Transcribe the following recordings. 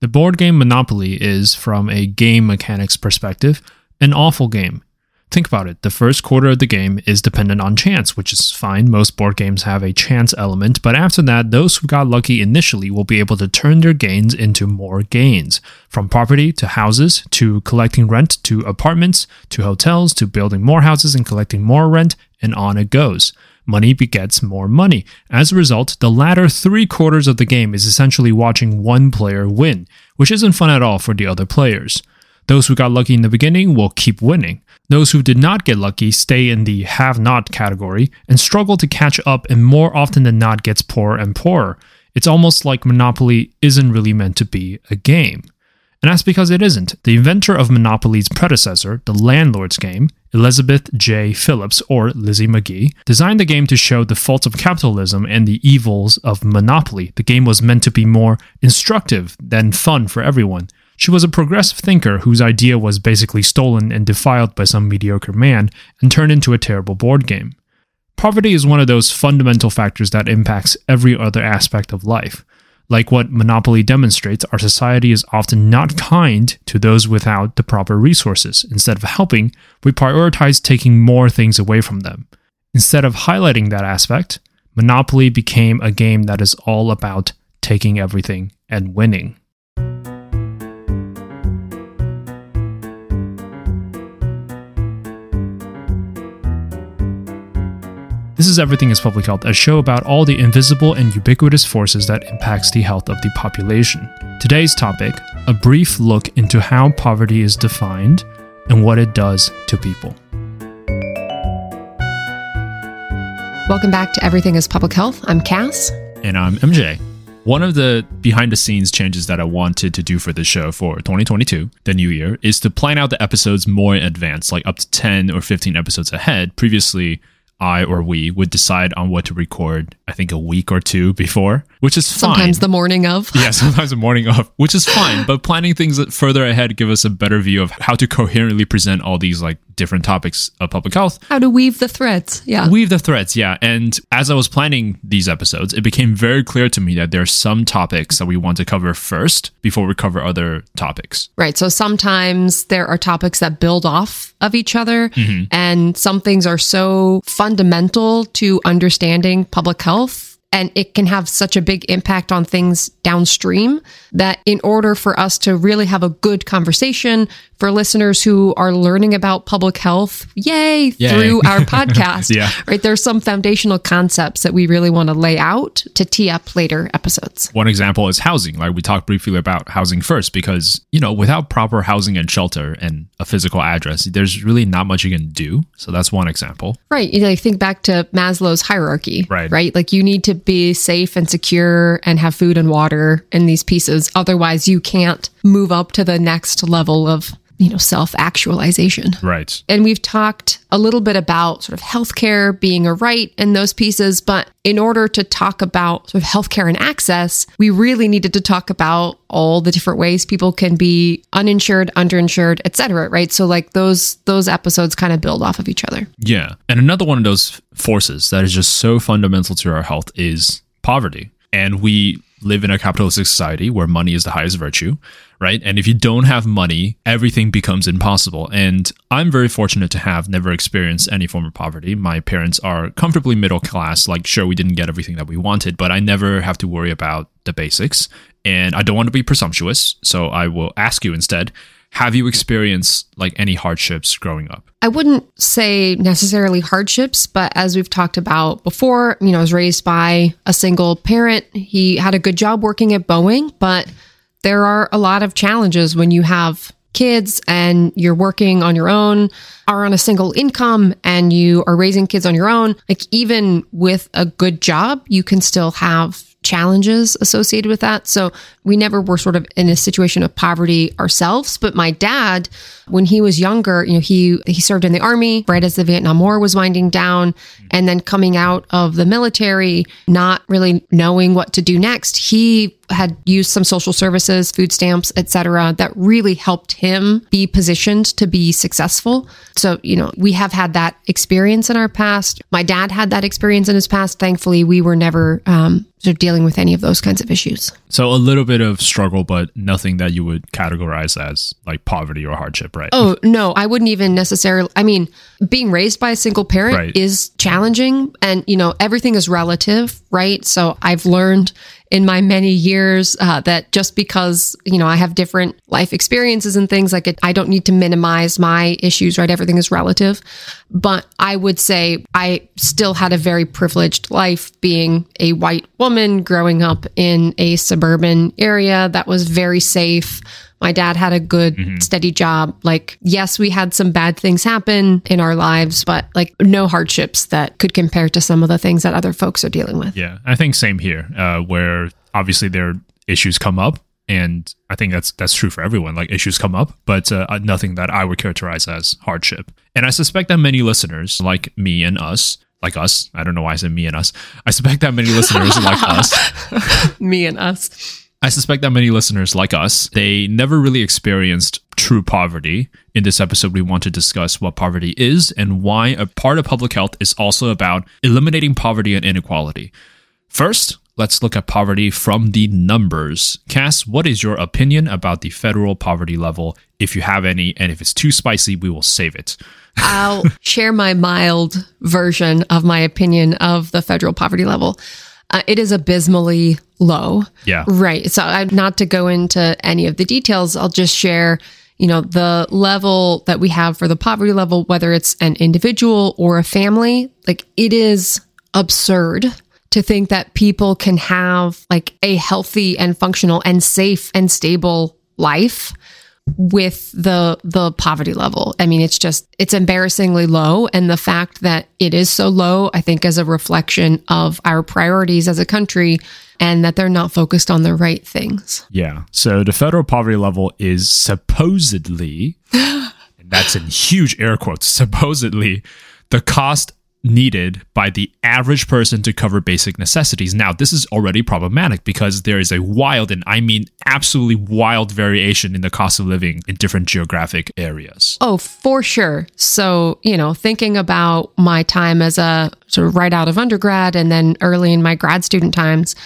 The board game Monopoly is, from a game mechanics perspective, an awful game. Think about it. The first quarter of the game is dependent on chance, which is fine. Most board games have a chance element, but after that, those who got lucky initially will be able to turn their gains into more gains. From property to houses, to collecting rent, to apartments, to hotels, to building more houses and collecting more rent, and on it goes. Money begets more money. As a result, the latter three quarters of the game is essentially watching one player win, which isn't fun at all for the other players. Those who got lucky in the beginning will keep winning. Those who did not get lucky stay in the have-not category and struggle to catch up, and more often than not gets poorer and poorer. It's almost like Monopoly isn't really meant to be a game. And that's because it isn't. The inventor of Monopoly's predecessor, the Landlord's Game, Elizabeth J. Phillips, or Lizzie McGee, designed the game to show the faults of capitalism and the evils of monopoly. The game was meant to be more instructive than fun for everyone. She was a progressive thinker whose idea was basically stolen and defiled by some mediocre man and turned into a terrible board game. Poverty is one of those fundamental factors that impacts every other aspect of life. Like what Monopoly demonstrates, our society is often not kind to those without the proper resources. Instead of helping, we prioritize taking more things away from them. Instead of highlighting that aspect, Monopoly became a game that is all about taking everything and winning. This is Everything is Public Health, a show about all the invisible and ubiquitous forces that impacts the health of the population. Today's topic, a brief look into how poverty is defined and what it does to people. Welcome back to Everything is Public Health. I'm Cass. And I'm MJ. One of the behind-the-scenes changes that I wanted to do for the show for 2022, the new year, is to plan out the episodes more in advance, like up to 10 or 15 episodes ahead. Previously, I or we would decide on what to record, I think, a week or two before, which is fine. Sometimes the morning of. Yeah, sometimes the morning of, which is fine. But planning things further ahead give us a better view of how to coherently present all these different topics of public health. How to weave the threads. Yeah. And as I was planning these episodes, it became very clear to me that there are some topics that we want to cover first before we cover other topics. Right. So sometimes there are topics that build off of each other, mm-hmm. and some things are so fundamental to understanding public health, and it can have such a big impact on things downstream that in order for us to really have a good conversation for listeners who are learning about public health, yay. Through our podcast, right? There's some foundational concepts that we really want to lay out to tee up later episodes. One example is housing. We talked briefly about housing first because, without proper housing and shelter and a physical address, there's really not much you can do. So that's one example. Right. Think back to Maslow's hierarchy, right? You need to be safe and secure and have food and water and these pieces. Otherwise, you can't move up to the next level of self-actualization. Right. And we've talked a little bit about sort of healthcare being a right and those pieces. But in order to talk about sort of healthcare and access, we really needed to talk about all the different ways people can be uninsured, underinsured, et cetera, right? So those episodes kind of build off of each other. Yeah. And another one of those forces that is just so fundamental to our health is poverty. And we live in a capitalistic society where money is the highest virtue, right? And if you don't have money, everything becomes impossible. And I'm very fortunate to have never experienced any form of poverty. My parents are comfortably middle class. Sure, we didn't get everything that we wanted, but I never have to worry about the basics. And I don't want to be presumptuous, so I will ask you instead, have you experienced any hardships growing up? I wouldn't say necessarily hardships, but as we've talked about before, I was raised by a single parent. He had a good job working at Boeing, but there are a lot of challenges when you have kids and you're working on your own, are on a single income, and you are raising kids on your own. Even with a good job, you can still have challenges associated with that. So we never were sort of in a situation of poverty ourselves. But my dad, when he was younger, he served in the army right as the Vietnam War was winding down, and then coming out of the military, not really knowing what to do next. He had used some social services, food stamps, et cetera, that really helped him be positioned to be successful. So, we have had that experience in our past. My dad had that experience in his past. Thankfully, we were never dealing dealing with any of those kinds of issues. So a little bit of struggle, but nothing that you would categorize as like poverty or hardship, right? Oh, no, I wouldn't even necessarily. I mean, being raised by a single parent is challenging, and, you know, everything is relative, right? So I've learned in my many years that just because, you know, I have different life experiences and things like it, I don't need to minimize my issues, right? Everything is relative. But I would say I still had a very privileged life being a white woman growing up in a suburban area that was very safe. My dad had a good, steady job. Like, yes, we had some bad things happen in our lives, but like no hardships that could compare to some of the things that other folks are dealing with. Yeah, I think same here, where obviously their issues come up. And I think that's true for everyone. Like, issues come up, but nothing that I would characterize as hardship. And I suspect that many listeners like me and us, like us, I don't know why I said me and us. I suspect that many listeners like us. Me and us. I suspect that many listeners like us, they never really experienced true poverty. In this episode, we want to discuss what poverty is and why a part of public health is also about eliminating poverty and inequality. First, let's look at poverty from the numbers. Cass, what is your opinion about the federal poverty level, if you have any? And if it's too spicy, we will save it. I'll share my mild version of my opinion of the federal poverty level. It is abysmally low. Yeah. Right. So not to go into any of the details, I'll just share, you know, the level that we have for the poverty level, whether it's an individual or a family, like it is absurd to think that people can have like a healthy and functional and safe and stable life with the poverty level. I mean, it's embarrassingly low. And the fact that it is so low, I think, is a reflection of our priorities as a country and that they're not focused on the right things. Yeah. So the federal poverty level is supposedly, and that's in huge air quotes, supposedly the cost needed by the average person to cover basic necessities. Now, this is already problematic because there is a wild, and I mean absolutely wild, variation in the cost of living in different geographic areas. Oh, for sure. So, you know, thinking about my time as a sort of right out of undergrad and then early in my grad student times,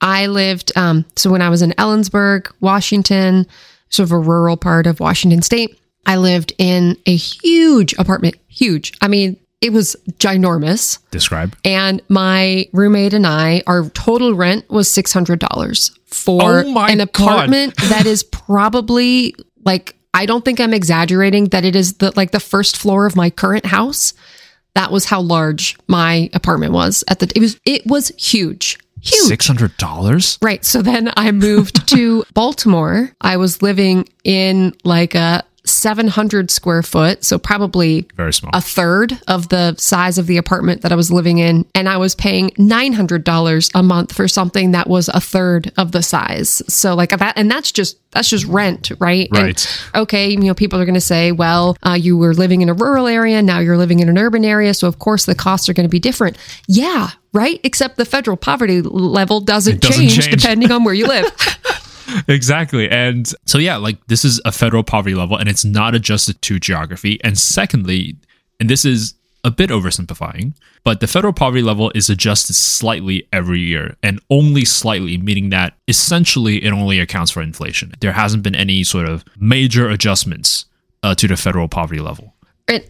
I lived, so when I was in Ellensburg, Washington, sort of a rural part of Washington state, I lived in a huge apartment, huge. I mean, it was ginormous. Describe. And my roommate and I, our total rent was $600 for an apartment that is probably like, I don't think I'm exaggerating, that it is the first floor of my current house. That was how large my apartment was at the. It was huge. Huge. $600? Right. So then I moved to Baltimore. I was living in like a 700 square foot, so probably very small, a third of the size of the apartment that I was living in, and I was paying $900 a month for something that was a third of the size. So like that, and that's just rent, right? Right. And, okay, you know, people are going to say, well, you were living in a rural area, now you're living in an urban area, so of course the costs are going to be different. Yeah, right. Except the federal poverty level doesn't change depending on where you live. Exactly. And so, yeah, like this is a federal poverty level and it's not adjusted to geography. And secondly, and this is a bit oversimplifying, but the federal poverty level is adjusted slightly every year, and only slightly, meaning that essentially it only accounts for inflation. There hasn't been any sort of major adjustments to the federal poverty level.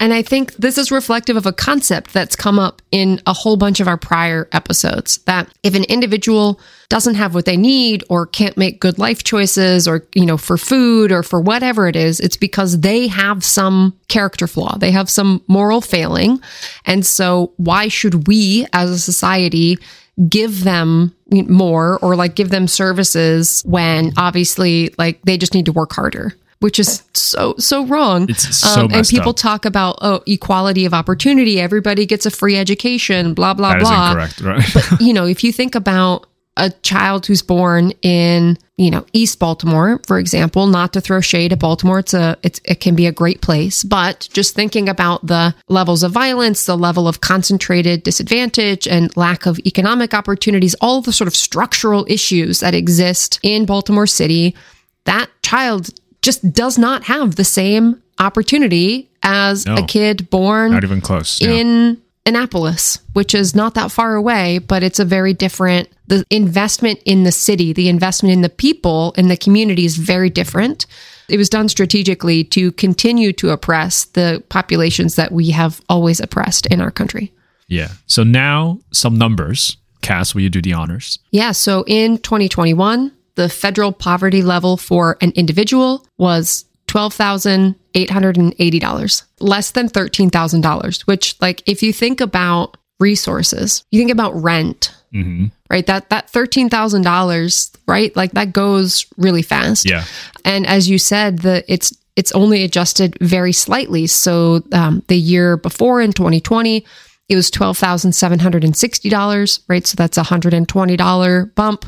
And I think this is reflective of a concept that's come up in a whole bunch of our prior episodes, that if an individual doesn't have what they need or can't make good life choices or, you know, for food or for whatever it is, it's because they have some character flaw. They have some moral failing. And so why should we as a society give them more or like give them services when obviously like they just need to work harder? Which is so wrong. It's so messed and people up. Talk about equality of opportunity. Everybody gets a free education. Blah blah that blah. That's incorrect, right? But you know, if you think about a child who's born in, you know, East Baltimore, for example, not to throw shade at Baltimore, it can be a great place, but just thinking about the levels of violence, the level of concentrated disadvantage and lack of economic opportunities, all the sort of structural issues that exist in Baltimore City, that child just does not have the same opportunity as a kid born not even close in Annapolis, which is not that far away, but it's a very different the investment in the city, the investment in the people and the community is very different. It was done strategically to continue to oppress the populations that we have always oppressed in our country. Yeah. So now some numbers. Cass, will you do the honors? Yeah. So in 2021, the federal poverty level for an individual was $12,880, less than $13,000, which, like, if you think about resources, you think about rent, mm-hmm. right? That $13,000, right? Like, that goes really fast. Yeah. And as you said, it's only adjusted very slightly. So the year before in 2020, it was $12,760, right? So that's a $120 bump.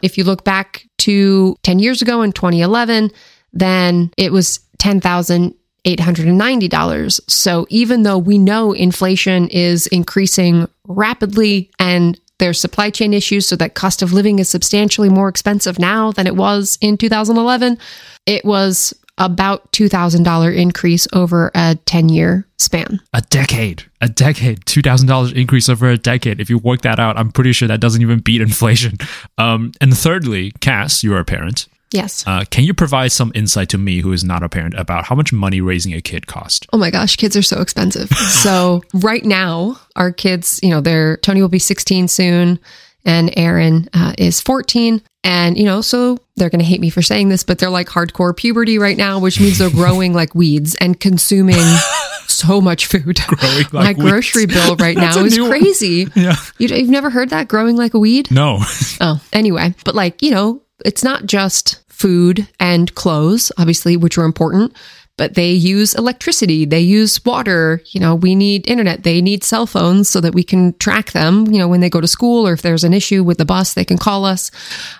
If you look back to 10 years ago in 2011, then it was $10,890. So even though we know inflation is increasing rapidly and there's supply chain issues, so that cost of living is substantially more expensive now than it was in 2011, it was about $2,000 increase over a 10-year span. A decade, $2,000 increase over a decade. If you work that out, I'm pretty sure that doesn't even beat inflation. And thirdly, Cass, you are a parent. Yes. Can you provide some insight to me, who is not a parent, about how much money raising a kid costs? Oh my gosh, kids are so expensive. So right now, our kids, Tony will be 16 soon, and Aaron is 14. And, so they're going to hate me for saying this, but they're like hardcore puberty right now, which means they're growing like weeds and consuming so much food. Growing like my weeds. Grocery bill right now is crazy. Yeah. You've never heard that? Growing like a weed? No. Oh, anyway. But it's not just food and clothes, obviously, which are important, but they use electricity, they use water, we need internet, they need cell phones so that we can track them, when they go to school, or if there's an issue with the bus, they can call us.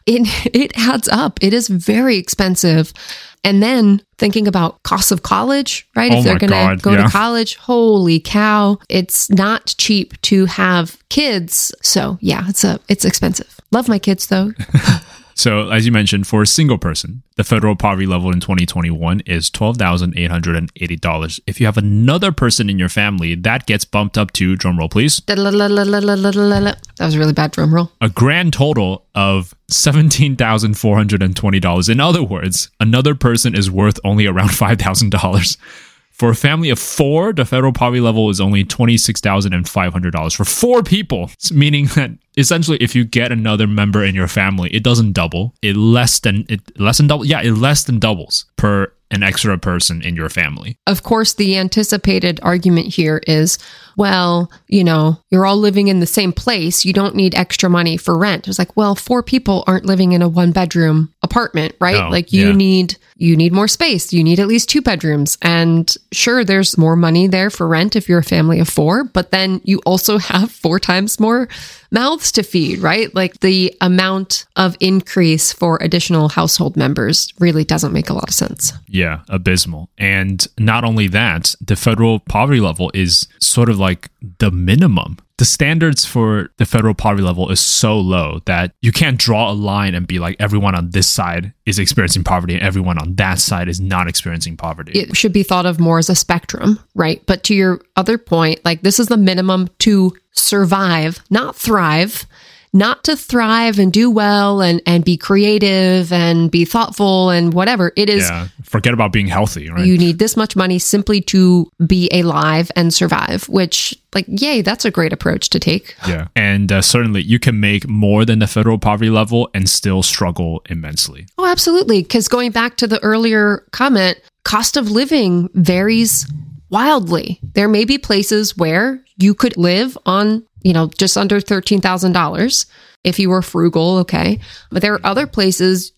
It adds up. It is very expensive. And then thinking about cost of college, right? Oh, if they're going to go to college, holy cow, it's not cheap to have kids. So yeah, it's expensive. Love my kids though. So, as you mentioned, for a single person, the federal poverty level in 2021 is $12,880. If you have another person in your family, that gets bumped up to, drumroll please. That was a really bad drumroll. A grand total of $17,420. In other words, another person is worth only around $5,000. For a family of four, the federal poverty level is only $26,500 for four people, meaning that essentially if you get another member in your family, it doesn't double. It less than doubles per an extra person in your family. Of course, the anticipated argument here is, well, you're all living in the same place. You don't need extra money for rent. It's like, well, four people aren't living in a one-bedroom apartment, right? No, you need more space. You need at least two bedrooms. And sure, there's more money there for rent if you're a family of four, but then you also have four times more mouths to feed, right? Like, the amount of increase for additional household members really doesn't make a lot of sense. Yeah, abysmal. And not only that, the federal poverty level is sort of like the minimum. The standards for the federal poverty level is so low that you can't draw a line and be like, everyone on this side is experiencing poverty and everyone on that side is not experiencing poverty. It should be thought of more as a spectrum, right? But to your other point, like, this is the minimum to survive, not thrive. Not to thrive and do well and be creative and be thoughtful and whatever. It is... Yeah, forget about being healthy, right? You need this much money simply to be alive and survive, which... Like, yay, that's a great approach to take. Yeah. And certainly you can make more than the federal poverty level and still struggle immensely. Oh, absolutely. Because going back to the earlier comment, cost of living varies wildly. There may be places where you could live on, just under $13,000 if you were frugal, okay? But there are other places...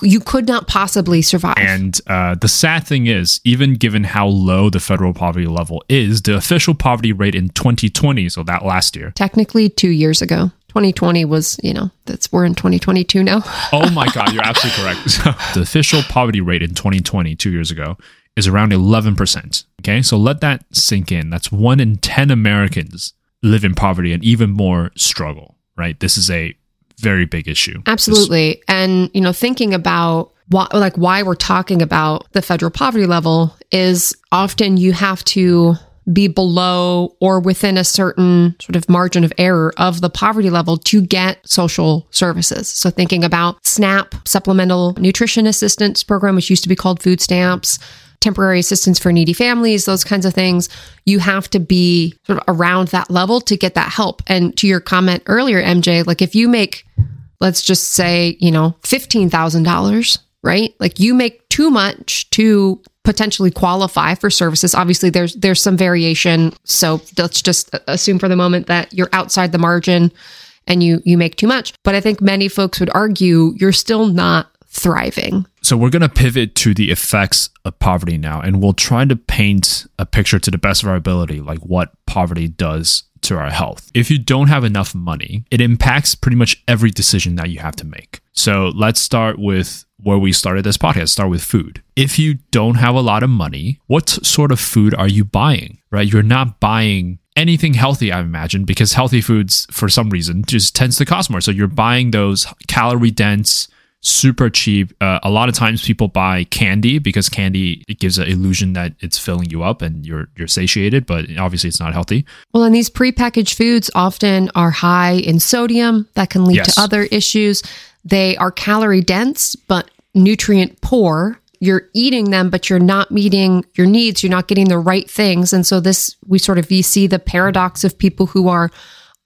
you could not possibly survive. And the sad thing is, even given how low the federal poverty level is, the official poverty rate in 2020, so that last year. Technically 2 years ago. 2020 was, we're in 2022 now. Oh my God, you're absolutely correct. So, the official poverty rate in 2020, 2 years ago, is around 11%. Okay, so let that sink in. That's 1 in 10 Americans live in poverty and even more struggle, right? This is a very big issue. Absolutely. And, thinking about why we're talking about the federal poverty level is often you have to be below or within a certain sort of margin of error of the poverty level to get social services. So thinking about SNAP, Supplemental Nutrition Assistance Program, which used to be called food stamps, Temporary Assistance for Needy Families, those kinds of things. You have to be sort of around that level to get that help. And to your comment earlier, MJ, like if you make, let's just say, $15,000, right? Like you make too much to potentially qualify for services. Obviously, there's some variation. So let's just assume for the moment that you're outside the margin and you make too much. But I think many folks would argue you're still not thriving. So we're going to pivot to the effects of poverty now, and we'll try to paint a picture to the best of our ability, like what poverty does to our health. If you don't have enough money, it impacts pretty much every decision that you have to make. So let's start with where we started this podcast, start with food. If you don't have a lot of money, what sort of food are you buying, right? You're not buying anything healthy, I imagine, because healthy foods, for some reason, just tends to cost more. So you're buying those calorie-dense, super cheap. A lot of times people buy candy because candy, it gives an illusion that it's filling you up and you're satiated, but obviously it's not healthy. Well, and these prepackaged foods often are high in sodium that can lead to other issues. They are calorie dense, but nutrient poor. You're eating them, but you're not meeting your needs. You're not getting the right things. And so this, we see the paradox of people who are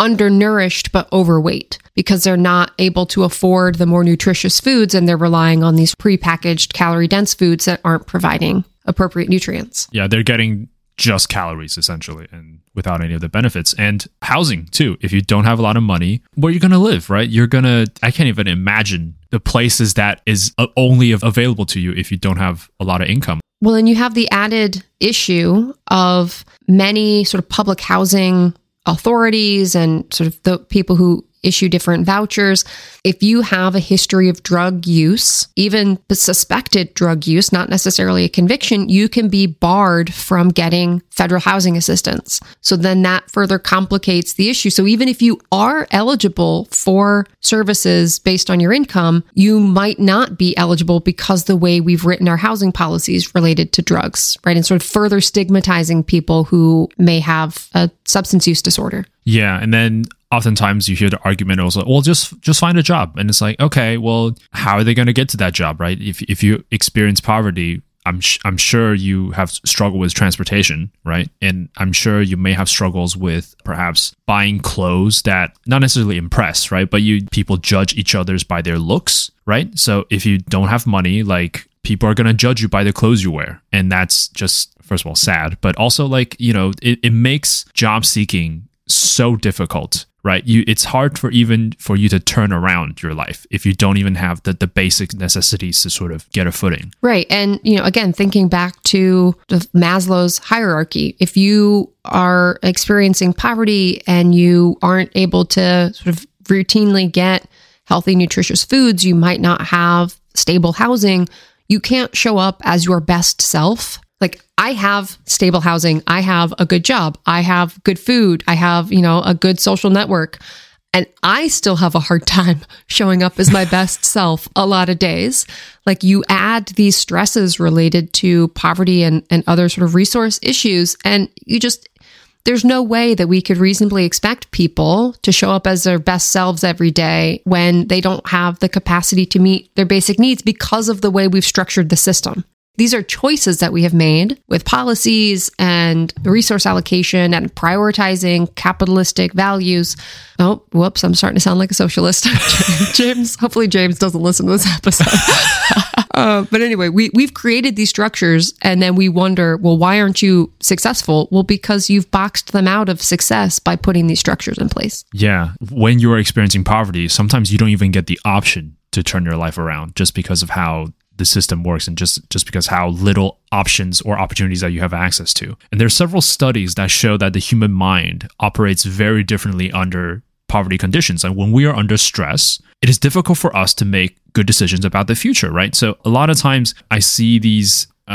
undernourished, but overweight because they're not able to afford the more nutritious foods and they're relying on these prepackaged calorie dense foods that aren't providing appropriate nutrients. Yeah, they're getting just calories essentially and without any of the benefits. And housing too. If you don't have a lot of money, where you're going to live, right? I can't even imagine the places that is only available to you if you don't have a lot of income. Well, and you have the added issue of many sort of public housing authorities and sort of the people who issue different vouchers. If you have a history of drug use, even suspected drug use, not necessarily a conviction, you can be barred from getting federal housing assistance. So then that further complicates the issue. So even if you are eligible for services based on your income, you might not be eligible because the way we've written our housing policies related to drugs, right? And sort of further stigmatizing people who may have a substance use disorder. Yeah. And then oftentimes you hear the argument also, well, just find a job. And it's like, okay, well, how are they going to get to that job, right? If you experience poverty, I'm sure you have struggled with transportation, right? And I'm sure you may have struggles with perhaps buying clothes that not necessarily impress, right? But people judge each other's by their looks, right? So if you don't have money, like people are going to judge you by the clothes you wear. And that's just, first of all, sad, but also like, it makes job seeking so difficult, right? It's hard for you to turn around your life if you don't even have the basic necessities to sort of get a footing. Right. And, again, thinking back to the Maslow's hierarchy, if you are experiencing poverty and you aren't able to sort of routinely get healthy, nutritious foods, you might not have stable housing. You can't show up as your best self. Like, I have stable housing, I have a good job, I have good food, I have, a good social network, and I still have a hard time showing up as my best self a lot of days. Like, you add these stresses related to poverty and other sort of resource issues, and there's no way that we could reasonably expect people to show up as their best selves every day when they don't have the capacity to meet their basic needs because of the way we've structured the system. These are choices that we have made with policies and resource allocation and prioritizing capitalistic values. Oh, whoops, I'm starting to sound like a socialist. James, hopefully James doesn't listen to this episode. But anyway, we've created these structures and then we wonder, well, why aren't you successful? Well, because you've boxed them out of success by putting these structures in place. Yeah. When you're experiencing poverty, sometimes you don't even get the option to turn your life around just because of how the system works and just because how little options or opportunities that you have access to. And there are several studies that show that the human mind operates very differently under poverty conditions. And when we are under stress, it is difficult for us to make good decisions about the future, right? So a lot of times I see these, do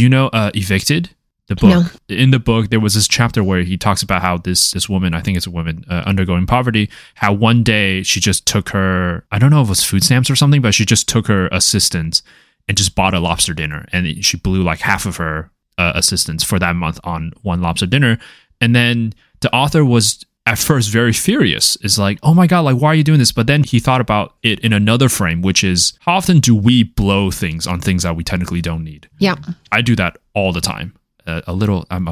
you know Evicted? The book. No. In the book, there was this chapter where he talks about how this woman, I think it's a woman undergoing poverty, how one day she just took her, I don't know if it was food stamps or something, but she just took her assistance and just bought a lobster dinner and she blew like half of her assistance for that month on One Lobster Dinner. And then the author was at first very furious. It's like, oh my God, like, why are you doing this? But then he thought about it in another frame, which is how often do we blow things on things that we technically don't need? Yeah. I do that all the time. I'm a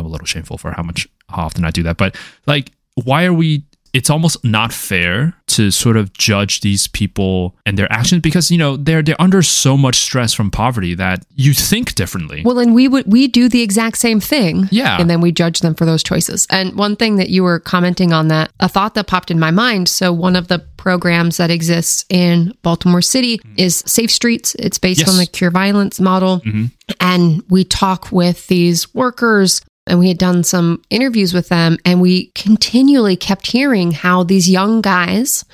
little shameful for how often I do that. But like, why are we? It's almost not fair to sort of judge these people and their actions because, you know, they're under so much stress from poverty that you think differently. Well, and we do the exact same thing. Yeah. And then we judge them for those choices. And one thing that you were commenting on, that a thought that popped in my mind. So one of the programs that exists in Baltimore City is Safe Streets. It's based on the Cure Violence model. Mm-hmm. And we talk with these workers, and we had done some interviews with them, and we continually kept hearing how these young guys,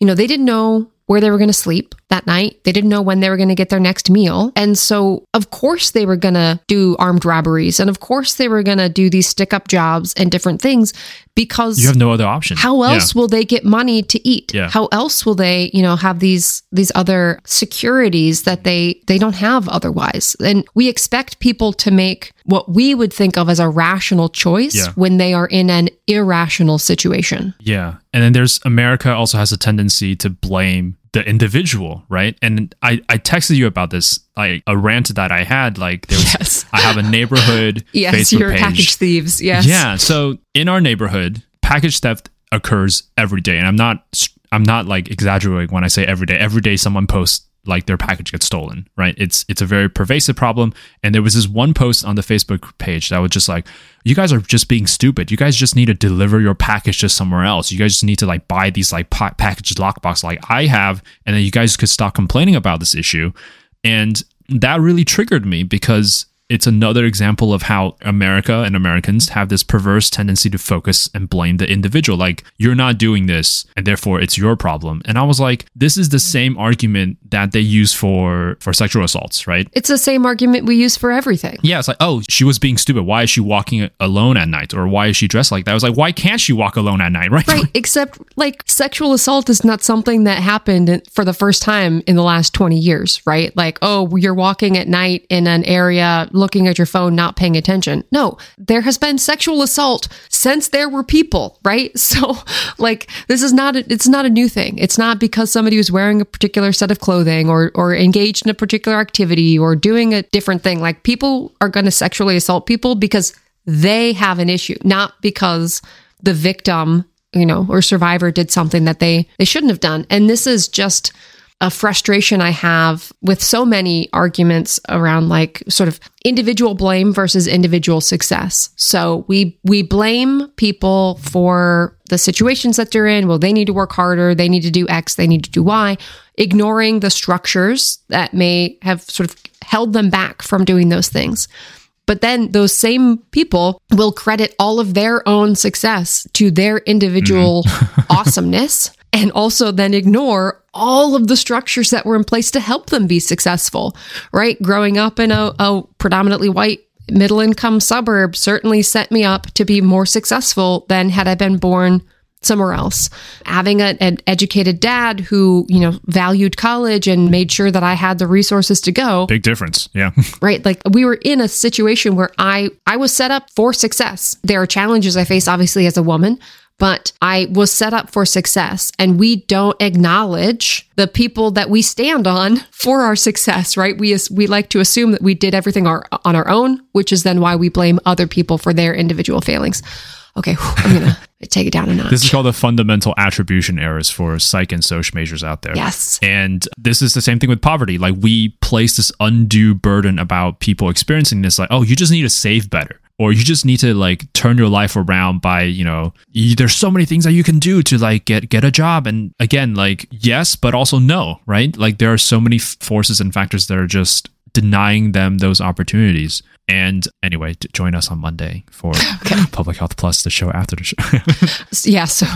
you know, they didn't know where they were going to sleep that night. They didn't know when they were going to get their next meal. And so, of course, they were going to do armed robberies. And of course, they were going to do these stick-up jobs and different things because you have no other option. How else will they get money to eat? Yeah. How else will they, you know, have these other securities that they don't have otherwise? And we expect people to make what we would think of as a rational choice when they are in an irrational situation. Yeah. And then there's America also has a tendency to blame the individual, right? And I texted you about this, like a rant that I had, like there was, I have a neighborhood Facebook you're page. Package thieves, Yeah. So in our neighborhood, package theft occurs every day. And I'm not like exaggerating when I say every day. Every day someone posts like their package gets stolen, right? It's a very pervasive problem. And there was this one post on the Facebook page that was just like, you guys are just being stupid. You guys just need to deliver your package to somewhere else. You guys just need to like buy these like packaged lockbox like I have, and then you guys could stop complaining about this issue. And that really triggered me because it's another example of how America and Americans have this perverse tendency to focus and blame the individual. Like, you're not doing this, and therefore it's your problem. And I was like, this is the same argument that they use for sexual assaults, right? It's the same argument we use for everything. Yeah, it's like, oh, she was being stupid. Why is she walking alone at night? Or why is she dressed like that? I was like, why can't she walk alone at night, right? Right, except like sexual assault is not something that happened for the first time in the last 20 years, right? Like, oh, you're walking at night in an area, looking at your phone, not paying attention. No, there has been sexual assault since there were people, right? So like, this is not, it's not a new thing. It's not because somebody was wearing a particular set of clothing or engaged in a particular activity or doing a different thing. Like, people are going to sexually assault people because they have an issue, not because the victim, you know, or survivor did something that they shouldn't have done. And this is just a frustration I have with so many arguments around like sort of individual blame versus individual success. So we blame people for the situations that they're in. Well, they need to work harder. They need to do X. They need to do Y, ignoring the structures that may have sort of held them back from doing those things. But then those same people will credit all of their own success to their individual awesomeness. And also then ignore all of the structures that were in place to help them be successful, right? Growing up in a predominantly white middle-income suburb certainly set me up to be more successful than had I been born somewhere else. Having an educated dad who, you know, valued college and made sure that I had the resources to go. Big difference. Yeah. Right. Like, we were in a situation where I was set up for success. There are challenges I face, obviously, as a woman, but I was set up for success, and we don't acknowledge the people that we stand on for our success, right? We like to assume that we did everything on our own, which is then why we blame other people for their individual failings. Okay, I'm going to take it down a notch. This is called the fundamental attribution errors for psych and soc majors out there. Yes. And this is the same thing with poverty. Like, we place this undue burden about people experiencing this, like, oh, you just need to save better. Or you just need to like turn your life around by, you know, there's so many things that you can do to like get a job. And again, like, yes, but also no, right? Like, there are so many forces and factors that are just denying them those opportunities. And anyway, join us on Monday for Public Health Plus, the show after the show. Yeah. So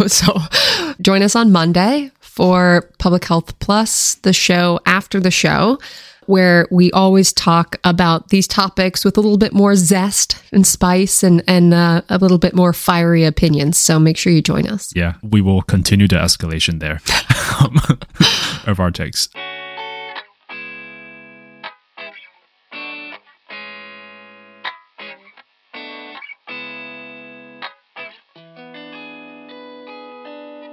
join us on Monday for Public Health Plus, the show after the show, where we always talk about these topics with a little bit more zest and spice and a little bit more fiery opinions. So make sure you join us. Yeah, we will continue the escalation there of our takes.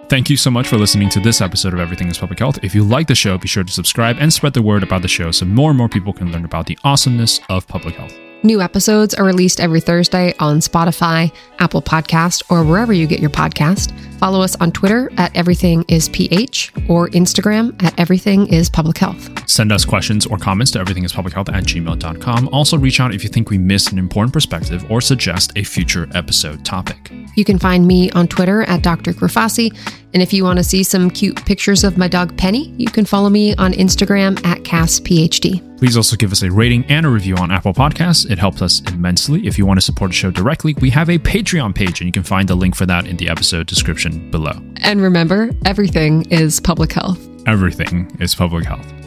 Thank you so much for listening to this episode of Everything is Public Health. If you like the show, be sure to subscribe and spread the word about the show so more and more people can learn about the awesomeness of public health. New episodes are released every Thursday on Spotify, Apple Podcast, or wherever you get your podcast. Follow us on Twitter at EverythingIsPH or Instagram at EverythingIsPublicHealth. Send us questions or comments to everythingispublichealth@gmail.com. Also reach out if you think we missed an important perspective or suggest a future episode topic. You can find me on Twitter at Dr. Grafasi. And if you want to see some cute pictures of my dog Penny, you can follow me on Instagram at CassPhD. Please also give us a rating and a review on Apple Podcasts. It helps us immensely. If you want to support the show directly, we have a Patreon page, and you can find the link for that in the episode description below. And remember, everything is public health. Everything is public health.